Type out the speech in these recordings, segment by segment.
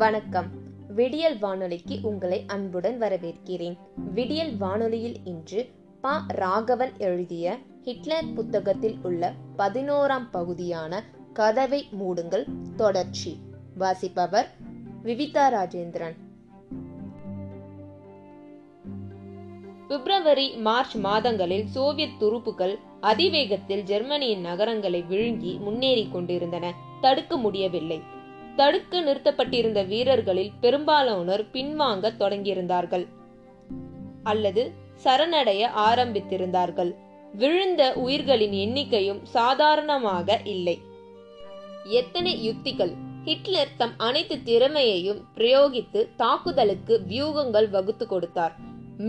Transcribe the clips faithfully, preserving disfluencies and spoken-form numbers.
வணக்கம். விடியல் வானொலிக்கு உங்களை அன்புடன் வரவேற்கிறேன். விடியல் வானொலியில் இன்று பா. ராகவன் எழுதிய ஹிட்லர் புத்தகத்தில் உள்ள பதினோராம் பகுதியான கதவை மூடுங்கள் தொடர்ச்சி. வாசிப்பவர் விவிதா ராஜேந்திரன். பிப்ரவரி மார்ச் மாதங்களில் சோவியத் துருப்புகள் அதிவேகத்தில் ஜெர்மனியின் நகரங்களை விழுங்கி முன்னேறி கொண்டிருந்தன. தடுக்க முடியவில்லை. தடுக்க நிறுத்தப்பட்டிருந்த வீரர்களில் பெரும்பாலானோர் பின்வாங்க தொடங்கியிருந்தார்கள் அல்லது சரணடைய ஆரம்பித்திருந்தார்கள். விழுந்த உயிர்களின் எண்ணிக்கையும் சாதாரணமாக இல்லை. எத்தனை யுத்திகள் ஹிட்லர் தம் அனைத்து திறமையையும் பிரயோகித்து தாக்குதலுக்கு வியூகங்கள் வகுத்து கொடுத்தார்.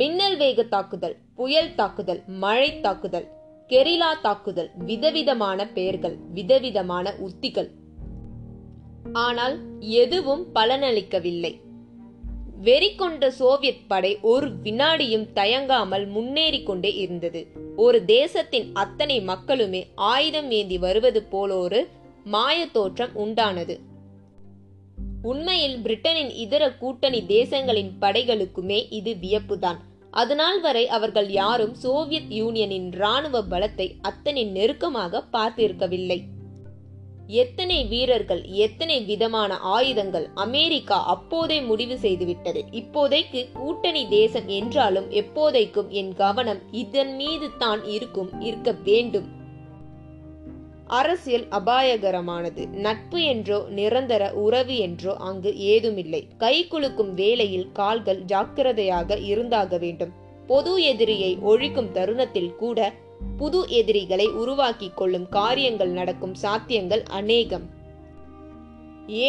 மின்னல் வேக தாக்குதல், புயல் தாக்குதல், மழை தாக்குதல், கெரிலா தாக்குதல், விதவிதமான பெயர்கள், விதவிதமான உத்திகள். ஆனால் எதுவும் பலனளிக்கவில்லை. வெறி கொண்ட சோவியத் படை ஒரு வினாடியும் தயங்காமல் முன்னேறி கொண்டே இருந்தது. ஒரு தேசத்தின் அத்தனை மக்களுமே ஆயுதம் ஏந்தி வருவது போலொரு மாய தோற்றம் உண்டானது. உண்மையில் பிரிட்டனின் இதர கூட்டணி தேசங்களின் படைகளுக்குமே இது வியப்புதான். அதனால் வரை அவர்கள் யாரும் சோவியத் யூனியனின் இராணுவ பலத்தை அத்தனை நெருக்கமாக பார்த்திருக்கவில்லை. எத்தனை வீரர்கள், எத்தனை விதமான ஆயுதங்கள்! அமெரிக்கா அப்போதே முடிவு செய்துவிட்டது, இப்போதைக்கு கூட்டணி தேசம் என்றாலும் எப்போதைக்கும் என் கவனம் இதன் மீது தான் இருக்கும், இருக்க வேண்டும். அரசியல் அபாயகரமானது. நட்பு என்றோ நிரந்தர உறவு என்றோ அங்கு ஏதுமில்லை. கை குலுக்கும் வேளையில் கால்கள் ஜாக்கிரதையாக இருந்தாக வேண்டும். பொது எதிரியை ஒழிக்கும் தருணத்தில் கூட புது எதிரிகளை உருவாக்கி கொள்ளும் காரியங்கள் நடக்கும் சாத்தியங்கள் அநேகம்.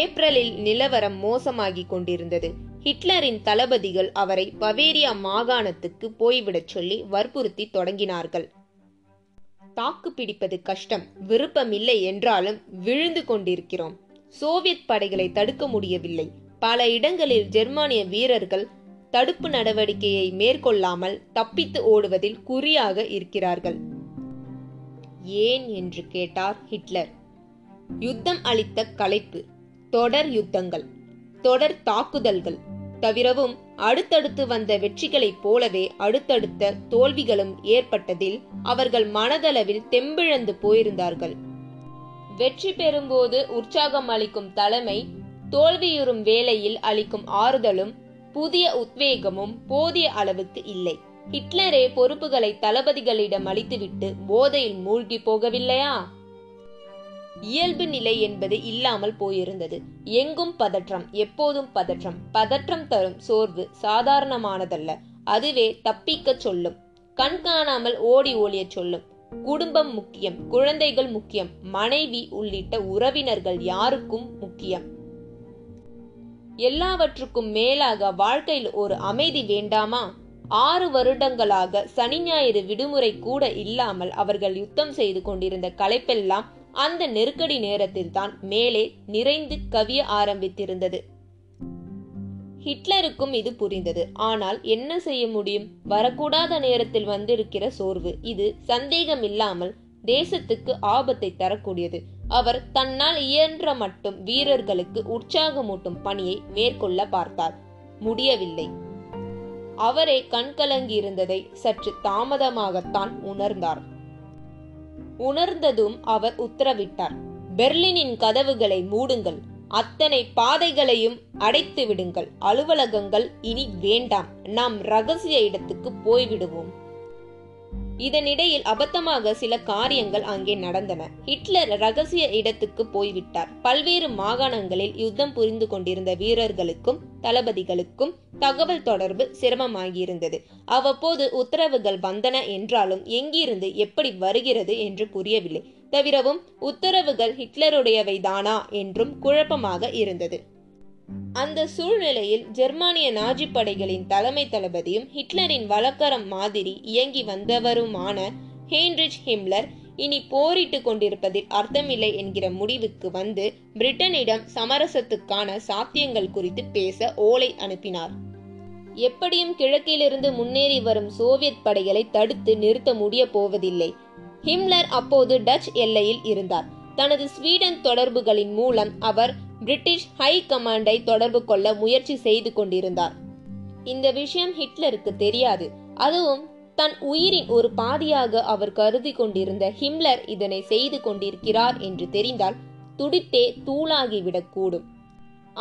ஏப்ரலில் நிலவரம் மோசமாகி கொண்டிருந்தது. ஹிட்லரின் தளபதிகள் அவரை பவேரியா மாகாணத்துக்கு போய்விடச் சொல்லி வற்புறுத்தி தொடங்கினார்கள். தாக்கு பிடிப்பது கஷ்டம், விருப்பமில்லை என்றாலும் விழுந்து கொண்டிருக்கிறோம். சோவியத் படைகளை தடுக்க முடியவில்லை. பல இடங்களில் ஜெர்மானிய வீரர்கள் தடுப்பு நடவடிக்கையை மேற்கொள்ளாமல் தப்பித்து ஓடுவதில் குறியாக இருக்கிறார்கள். ஏன் என்று கேட்டார் ஹிட்லர். யுத்தம் அளித்த களைப்பு, தொடர் யுத்தங்கள், தொடர் தாக்குதல்கள் தவிரவும் அடுத்தடுத்து வந்த வெற்றிகளைப் போலவே அடுத்தடுத்த தோல்விகளும் ஏற்பட்டதில் அவர்கள் மனதளவில் தெம்பிழந்து போயிருந்தார்கள். வெற்றி பெறும்போது உற்சாகம் அளிக்கும் தலைமை, தோல்வியுறும் வேளையில் அளிக்கும் ஆறுதலும் புதிய உத்வேகமும் போதிய அளவுக்கு இல்லை. ஹிட்லரே பொறுப்புகளை தளபதிகளிடம் அளித்துவிட்டு போதையில் மூழ்கி போகவில்லையா? இயல்பு நிலை என்பது இல்லாமல் போயிருந்தது. எங்கும் பதற்றம், எப்போதும் பதற்றம். பதற்றம் தரும் சோர்வு சாதாரணமானதல்ல, அதுவே தப்பிக்க சொல்லும், கண் காணாமல் ஓடி ஓடிய சொல்லும். குடும்பம் முக்கியம், குழந்தைகள் முக்கியம், மனைவி உள்ளிட்ட உறவினர்கள் யாருக்கும் முக்கியம். எல்லாவற்றுக்கும் மேலாக வாழ்க்கையில் ஒரு அமைதி வேண்டாமா? ஆறு வருடங்களாக சனி ஞாயிறு விடுமுறை கூட இல்லாமல் அவர்கள் யுத்தம் செய்து கொண்டிருந்த களைப்பெல்லாம் அந்த நெருக்கடி நேரத்தில் தான் மேலே நிறைந்து கவிய ஆரம்பித்திருந்தது. ஹிட்லருக்கும் இது புரிந்தது. ஆனால் என்ன செய்ய முடியும்? வரக்கூடாத நேரத்தில் வந்திருக்கிற சோர்வு இது சந்தேகம் இல்லாமல் தேசத்துக்கு ஆபத்தை தரக்கூடியது. அவர் தன்னால் இயன்ற மட்டும் வீரர்களுக்கு உற்சாகமூட்டும் பணியை மேற்கொள்ள பார்த்தார். முடியவில்லை. அவரே கண்கலங்கி இருந்ததை சற்று தாமதமாகத்தான் உணர்ந்தார். உணர்ந்ததும் அவர் உத்தரவிட்டார், பெர்லினின் கதவுகளை மூடுங்கள், அத்தனை பாதைகளையும் அடைத்து விடுங்கள், அலுவலகங்கள் இனி வேண்டாம், நாம் ரகசிய இடத்துக்கு போய்விடுவோம். இதனிடையில் அபத்தமாக சில காரியங்கள் அங்கே நடந்தன. ஹிட்லர் ரகசிய இடத்துக்கு போய்விட்டார். பல்வேறு மாகாணங்களில் யுத்தம் புரிந்து கொண்டிருந்த வீரர்களுக்கும் தளபதிகளுக்கும் தகவல் தொடர்பு சிரமமாகியிருந்தது. அவ்வப்போது உத்தரவுகள் வந்தன என்றாலும் எங்கிருந்து எப்படி வருகிறது என்று புரியவில்லை. தவிரவும் உத்தரவுகள் ஹிட்லருடையவைதானா என்றும் குழப்பமாக இருந்தது. அந்த சூழ்நிலையில் ஜெர்மானிய நாஜி படைகளின் தலைமை தளபதியும் ஹிட்லரின் வலக்கரம் மாதிரி இயங்கி வந்தவருமான ஹெயின்ரிச் ஹிம்லர் இனி போரிட்டு கொண்டிருப்பதில் அர்த்தமில்லை என்கிற முடிவுக்கு வந்து பிரிட்டனிடம் சமரசத்துக்கான சாத்தியங்கள் குறித்து பேச ஓலை அனுப்பினார். எப்படியும் கிழக்கிலிருந்து முன்னேறி வரும் சோவியத் படைகளை தடுத்து நிறுத்த முடிய போவதில்லை. ஹிம்லர் அப்போது டச் எல்லையில் இருந்தார். தனது ஸ்வீடன் தொடர்புகளின் மூலம் அவர் பிரிட்டிஷ் ஹை கமாண்டை தொடர்பு கொள்ள முயற்சி செய்து கொண்டிருந்தார். இந்த விஷயம் ஹிட்லருக்கு தெரியாது. அதுவும் தன் உயிரின் ஒரு பாதியாக அவர் கருதி கொண்டிருந்த ஹிம்லர் இதனை செய்து கொண்டிருக்கிறார் என்று தெரிந்தால் துடித்தே தூளாகிவிடக்கூடும்.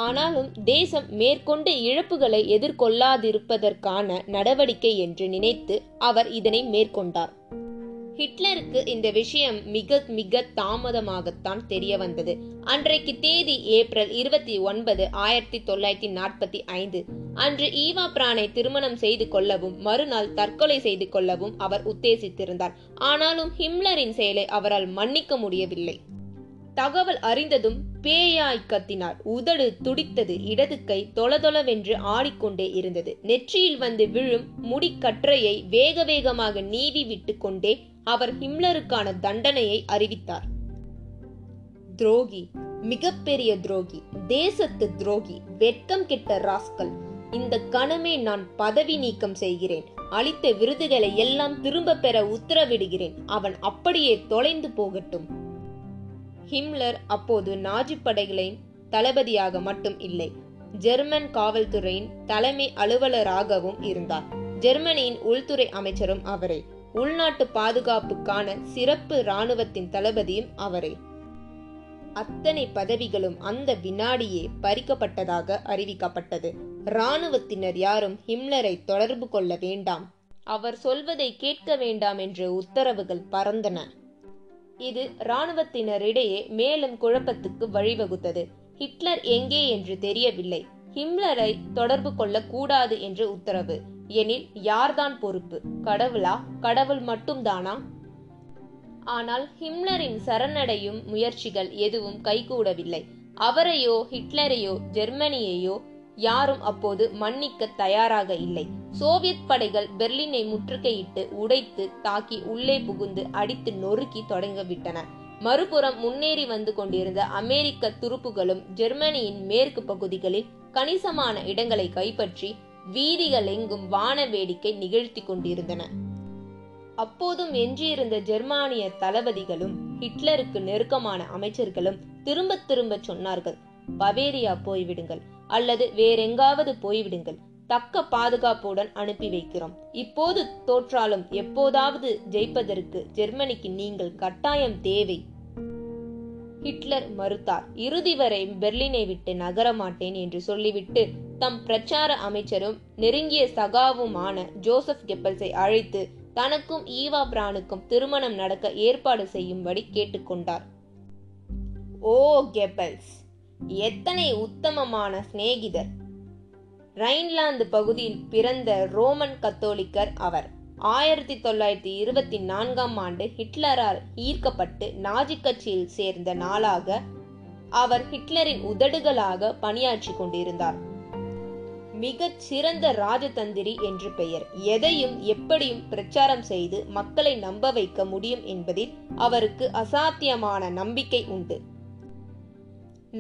ஆனாலும் தேசம் மேற்கொண்டு இழப்புகளை எதிர்கொள்ளாதிருப்பதற்கான நடவடிக்கை என்று நினைத்து அவர் இதனை மேற்கொண்டார். ஹிட்லருக்கு இந்த விஷயம் மிக மிக தாமதமாகத்தான் தெரிய வந்தது. அன்றைக்கு தேதி ஏப்ரல் இருபத்தி ஒன்பது ஆயிரத்தி தொள்ளாயிரத்தி நாற்பத்தி ஐந்து அன்று ஈவா பிரானை திருமணம் செய்து கொள்ளவும் மறுநாள் தற்கொலை செய்து கொள்ளவும் அவர் உத்தேசித்திருந்தார். ஆனாலும் ஹிம்லரின் செயலை அவரால் மன்னிக்க முடியவில்லை. தகவல் அறிந்ததும் பேயாய் கத்தினார். உதடு துடித்தது, இடது கை தொளதொளவென்று ஆடிக்கொண்டே இருந்தது. நெற்றியில் வந்து விழும் முடிக்கற்றையை வேக வேகமாக நீவி விட்டு கொண்டே அவர் ஹிம்லருக்கான தண்டனையை அறிவித்தார். துரோகி, மிகப்பெரிய துரோகி, தேசத்து துரோகி, வெட்கம் கெட்ட ராஸ்கல், இந்த கணமே நான் பதவி நீக்கம் செய்கிறேன், அளித்த விருதுகளை எல்லாம் திரும்ப பெற உத்தரவிடுகிறேன், அவன் அப்படியே தொலைந்து போகட்டும். ஹிம்லர் அப்போது நாஜி படைகளின் தளபதியாக மட்டும் இல்லை, ஜெர்மன் காவல்துறையின் தலைமை அலுவலராகவும் இருந்தார். ஜெர்மனியின் உள்துறை அமைச்சரும் அவரே, உள்நாட்டு பாதுகாப்புக்கான சிறப்பு இராணுவத்தின் தளபதியும் அவரே. அத்தனை பதவிகளும் அந்த வினாடியே பறிக்கப்பட்டதாக அறிவிக்கப்பட்டது. இராணுவத்தினர் யாரும் ஹிம்லரை தொடர்பு கொள்ள வேண்டாம், அவர் சொல்வதை கேட்க வேண்டாம் என்று உத்தரவுகள் பறந்தன. இது இராணுவத்தினரிடையே மேலும் குழப்பத்துக்கு வழிவகுத்தது. ஹிட்லர் எங்கே என்று தெரியவில்லை. ஹிம்லரை தொடர்பு கொள்ள கூடாது என்று உத்தரவு. எனில் யார்தான் பொறுப்பு? கடவுளா? கடவுள் மட்டும் தானா? ஆனால் ஹிம்லரின் சரணடையும் முயற்சிகள் எதுவும் கைகூடவில்லை. அவரையோ ஹிட்லரையோ ஜெர்மனியையோ யாரும் அப்போது மன்னிக்க தயாராக இல்லை. சோவியத் படைகள் பெர்லினை முற்றுகையிட்டு உடைத்து தாக்கி உள்ளே புகுந்து அடித்து நொறுக்கி தொடங்கிவிட்டன. மறுபுறம் முன்னேறி வந்து கொண்டிருந்த அமெரிக்க துருப்புகளும் ஜெர்மனியின் மேற்கு பகுதிகளில் கணிசமான இடங்களை கைப்பற்றி வீதிகள் எங்கும் வான வேடிக்கை நிகழ்த்தி கொண்டிருந்தன. அப்போதும் எஞ்சியிருந்த ஜெர்மானிய தளபதிகளும் ஹிட்லருக்கு நெருக்கமான அமைச்சர்களும் திரும்ப திரும்ப சொன்னார்கள், பவேரியா போய்விடுங்கள் அல்லது வேறெங்காவது போய்விடுங்கள், தக்க பாதுகாப்புடன் அனுப்பி வைக்கிறோம், இப்போது தோற்றாலும் எப்போதாவது ஜெயிப்பதற்கு ஜெர்மனிக்கு நீங்கள் கட்டாயம் தேவை. ஹிட்லர் மறுத்தார். இறுதி வரை பெர்லினை விட்டு நகர மாட்டேன் என்று சொல்லிவிட்டு தம் பிரச்சார அமைச்சரும் நெருங்கிய சகாவுமான ஜோசப் கெப்பல்ஸை அழைத்து தனக்கும் ஈவா பிரானுக்கும் திருமணம் நடக்க ஏற்பாடு செய்யும்படி கேட்டுக்கொண்டார். ஓ கெப்பல்ஸ், எத்தனை உத்தமமான சிநேகிதர்! ரைன்லாந்து பகுதியில் பிறந்த ரோமன் கத்தோலிக்கர் அவர். ஆயிரத்தி தொள்ளாயிரத்தி இருபத்தி நான்காம் ஆண்டு ஹிட்லரால் ஈர்க்கப்பட்டு நாஜி கட்சியில் சேர்ந்த நாளாக அவர் ஹிட்லரின் உதடுகளாக பணியாற்றி கொண்டிருந்தார். மிகச் சிறந்த ராஜதந்திரி என்று பெயர். எதையும் எப்படியும் பிரச்சாரம் செய்து மக்களை நம்ப வைக்க முடியும் என்பதில் அவருக்கு அசாத்தியமான நம்பிக்கை உண்டு.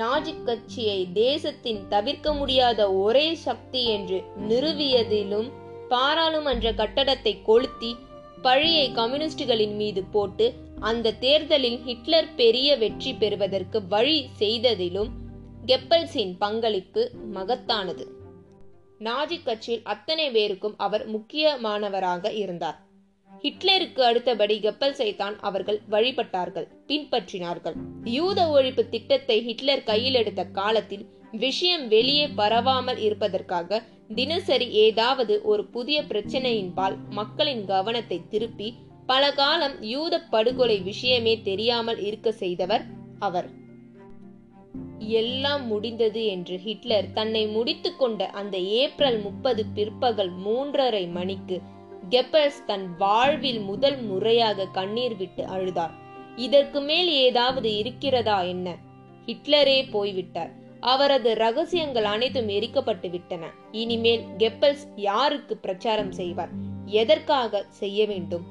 நாஜி கட்சியை தேசத்தின் தவிர்க்க முடியாத ஒரே சக்தி என்று நிறுவியதிலும் பாராளுமன்ற கட்டடத்தை கொளுத்தி பழியை கம்யூனிஸ்டுகளின் மீது போட்டு அந்த தேர்தலில் ஹிட்லர் பெரிய வெற்றி பெறுவதற்கு வழி செய்ததிலும் கெப்பல்ஸின் பங்களிப்பு மகத்தானது. நாஜி கட்சியில் அத்தனை பேருக்கும் அவர் முக்கியமானவராக இருந்தார். ஹிட்லருக்கு அடுத்தபடி கெப்பல்ஸை தான் அவர்கள் வழிபட்டார்கள், பின்பற்றினார்கள். யூத ஒழிப்பு திட்டத்தை ஹிட்லர் கையில் எடுத்த காலத்தில் விஷயம் வெளியே பரவாமல் இருப்பதற்காக தினசரி ஏதாவது ஒரு புதிய பிரச்சனையின்பால் மக்களின் கவனத்தை திருப்பி பல காலம் யூத படுகொலை விஷயமே தெரியாமல் இருக்க செய்தவர் அவர். எல்லாம் முடிந்தது என்று ஹிட்லர் தன்னை முடித்து கொண்ட அந்த ஏப்ரல் முப்பது பிற்பகல் மூன்றரை மணிக்கு கெப்பல்ஸ் தன் வாழ்வில் முதல் முறையாக கண்ணீர் விட்டு அழுதார். இதற்கு மேல் ஏதாவது இருக்கிறதா என்ன? ஹிட்லரே போய்விட்டார், அவரது ரகசியங்கள் அனைத்தும் எரிக்கப்பட்டு விட்டன. இனிமேல் கெப்பல்ஸ் யாருக்கு பிரச்சாரம் செய்வார்? எதற்காக செய்ய வேண்டும்?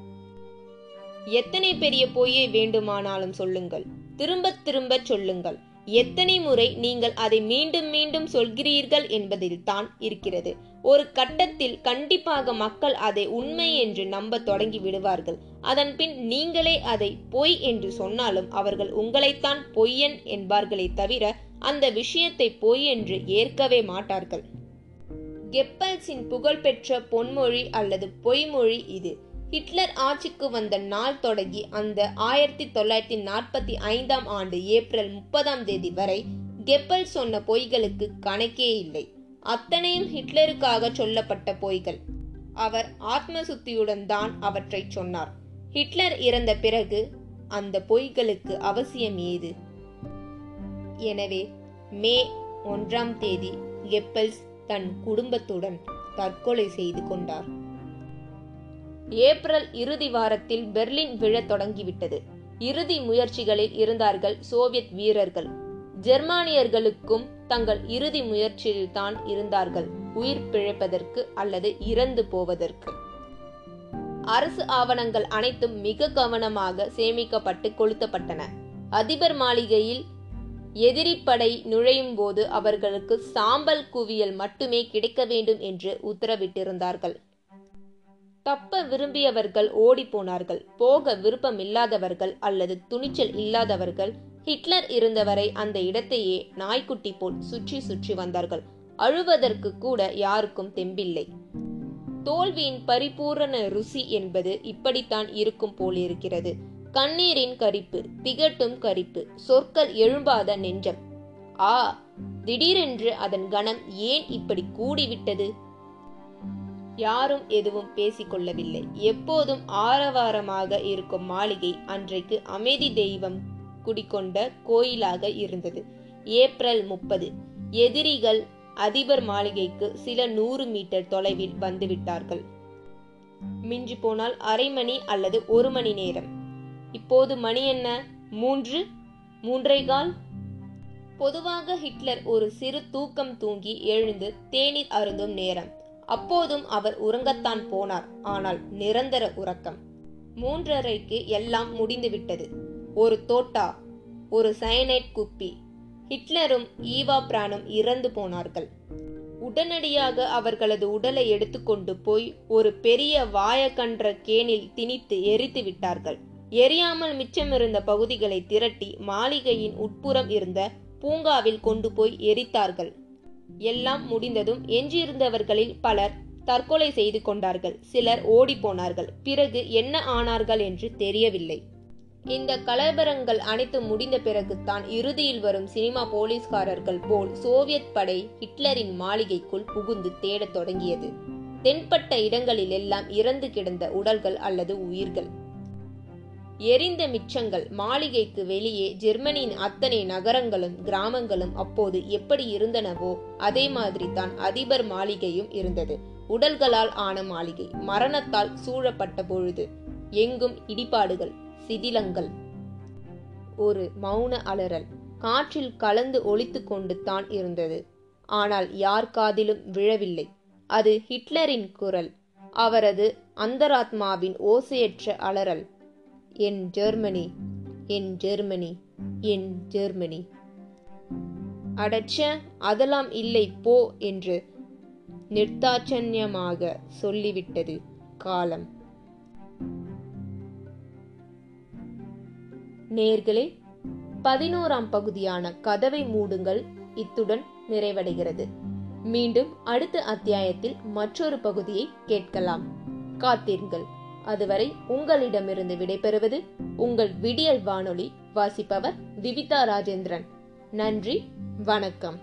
எத்தனை பெரிய பொய்யை வேண்டுமானாலும் சொல்லுங்கள், திரும்ப திரும்ப சொல்லுங்கள், எத்தனை முறை நீங்கள் அதை மீண்டும் மீண்டும் சொல்கிறீர்கள் என்பதில் தான் இருக்கிறது. ஒரு கட்டத்தில் கண்டிப்பாக மக்கள் அதை உண்மை என்று நம்ப தொடங்கி விடுவார்கள். அதன்பின் நீங்களே அதை பொய் என்று சொன்னாலும் அவர்கள் உங்களைத்தான் பொய்யன் என்பார்களே தவிர அந்த விஷயத்தை பொய் என்று ஏற்கவே மாட்டார்கள். கெப்பல்ஸின் புகழ்பெற்ற பொன்மொழி அல்லது பொய்மொழி இது. ஹிட்லர் ஆட்சிக்கு வந்த நாள் தொடங்கி அந்த ஆயிரத்தி தொள்ளாயிரத்தி நாற்பத்தி ஐந்தாம் ஆண்டு ஏப்ரல் முப்பதாம் தேதி வரை கெப்பல்ஸ் சொன்ன பொய்களுக்கு கணக்கே இல்லை. அத்தனையும் ஹிட்லருக்காக சொல்லப்பட்ட பொய்கள். அவர் ஆத்ம சுத்தியுடன் தான் அவற்றை சொன்னார். ஹிட்லர் இறந்த பிறகு அந்த பொய்களுக்கு அவசியம் ஏது? எனவே மே ஒன்றாம் தேதி கெப்பல்ஸ் தன் குடும்பத்துடன் தற்கொலை செய்து கொண்டார். ஏப்ரல் இறுதி வாரத்தில் பெர்லின் விழத் தொடங்கிவிட்டது. இறுதி முயற்சிகளில் இருந்தார்கள் சோவியத் வீரர்கள். ஜெர்மானியர்களுக்கும் தங்கள் இறுதி முயற்சியில் தான் இருந்தார்கள், உயிர் பிழைப்பதற்கு அல்லது இறந்து போவதற்கு. அரசு ஆவணங்கள் அனைத்தும் மிக கவனமாக சேமிக்கப்பட்டு கொளுத்தப்பட்டன. அதிபர் மாளிகையில் எதிரிப்படை நுழையும் போது அவர்களுக்கு சாம்பல் குவியல் மட்டுமே கிடைக்க வேண்டும் என்று உத்தரவிட்டிருந்தார்கள். தப்ப விரும்பியவர்கள் ஓடி போனார்கள். போக விருப்பம் இல்லாதவர்கள் அல்லது துணிச்சல் இல்லாதவர்கள் ஹிட்லர் இருந்தவரை அந்த இடத்தையே நாய்க்குட்டி போல் சுற்றி சுற்றி வந்தார்கள். அழுவதற்கு கூட யாருக்கும் தெம்பில்லை. தோல்வியின் பரிபூரண ருசி என்பது இப்படித்தான் இருக்கும் போலிருக்கிறது. கண்ணீரின் கரிப்பு, திகட்டும் கரிப்பு, சொற்கள் எழும்பாத நெஞ்சம். ஆ, திடீரென்று அதன் கணம் ஏன் இப்படி கூடிவிட்டது? யாரும் எதுவும் பேசிக்கொள்ளவில்லை. எப்போதும் ஆரவாரமாக இருக்கும் மாளிகை அன்றைக்கு அமைதி தெய்வம் குடிகொண்ட கோயிலாக இருந்தது. ஏப்ரல் முப்பது. எதிரிகள் அதிபர் மாளிகைக்கு சில நூறு மீட்டர் தொலைவில் வந்துவிட்டார்கள். மிஞ்சி போனால் அரை மணி அல்லது ஒரு மணி நேரம். இப்போது மணி என்ன? மூன்று, மூன்றை கால். பொதுவாக ஹிட்லர் ஒரு சிறு தூக்கம் தூங்கி எழுந்து தேநீர் அருந்தும் நேரம். அப்போதும் அவர் உறங்கத்தான் போனார், ஆனால் நிரந்தர உறக்கம். மூன்றரைக்கு எல்லாம் முடிந்துவிட்டது. ஒரு தோட்டா, ஒரு சயனைட் குப்பி. ஹிட்லரும் ஈவா பிரானும் இறந்து போனார்கள். உடனடியாக அவர்களது உடலை எடுத்துக்கொண்டு போய் ஒரு பெரிய வாயக்கன்ற கேனில் திணித்து எரித்து விட்டார்கள். எரியாமல் மிச்சமிருந்த பகுதிகளை திரட்டி மாளிகையின் உட்புறம் இருந்த பூங்காவில் கொண்டு போய் எரித்தார்கள். எல்லாம் முடிந்ததும் எஞ்சியிருந்தவர்களில் பலர் தற்கொலை செய்து கொண்டார்கள், சிலர் ஓடி போனார்கள். பிறகு என்ன ஆனார்கள் என்று தெரியவில்லை. இந்த கலவரங்கள் அனைத்து முடிந்த பிறகு தான் இறுதியில் வரும் சினிமா போலீஸ்காரர்கள் போல் சோவியத் படை ஹிட்லரின் மாளிகைக்குள் புகுந்து தேடத் தொடங்கியது. தென்பட்ட இடங்களில் எல்லாம் இறந்து கிடந்த உடல்கள் அல்லது உயிர்கள். எரிந்த மிச்சங்கள். மாளிகைக்கு வெளியே ஜெர்மனியின் அத்தனை நகரங்களும் கிராமங்களும் அப்போது எப்படி இருந்தனவோ அதே மாதிரி தான் அதிபர் மாளிகையும் இருந்தது. உடல்களால் ஆன மாளிகை, மரணத்தால் சூழப்பட்ட பொழுது. எங்கும் இடிபாடுகள், சிதிலங்கள். ஒரு மௌன அலறல் காற்றில் கலந்து ஒலித்து கொண்டு தான் இருந்தது. ஆனால் யார் காதிலும் விழவில்லை. அது ஹிட்லரின் குரல், அவரது அந்தராத்மாவின் ஓசையற்ற அலறல். என் ஜெர்மனி, என் ஜெர்மனி, என் ஜெர்மனி. அடச்ச, அதெல்லாம் இல்லை போ என்று நிர்தாட்சண்யமாக சொல்லிவிட்டது காலம். நேர்களே, பதினோராம் பகுதியான கதவை மூடுங்கள் இத்துடன் நிறைவடைகிறது. மீண்டும் அடுத்த அத்தியாயத்தில் மற்றொரு பகுதியை கேட்கலாம். காத்திருங்கள். அதுவரை உங்களிடமிருந்து விடைபெறுவது உங்கள் விடியல் வானொலி. வாசிப்பவர் விவிதா ராஜேந்திரன். நன்றி, வணக்கம்.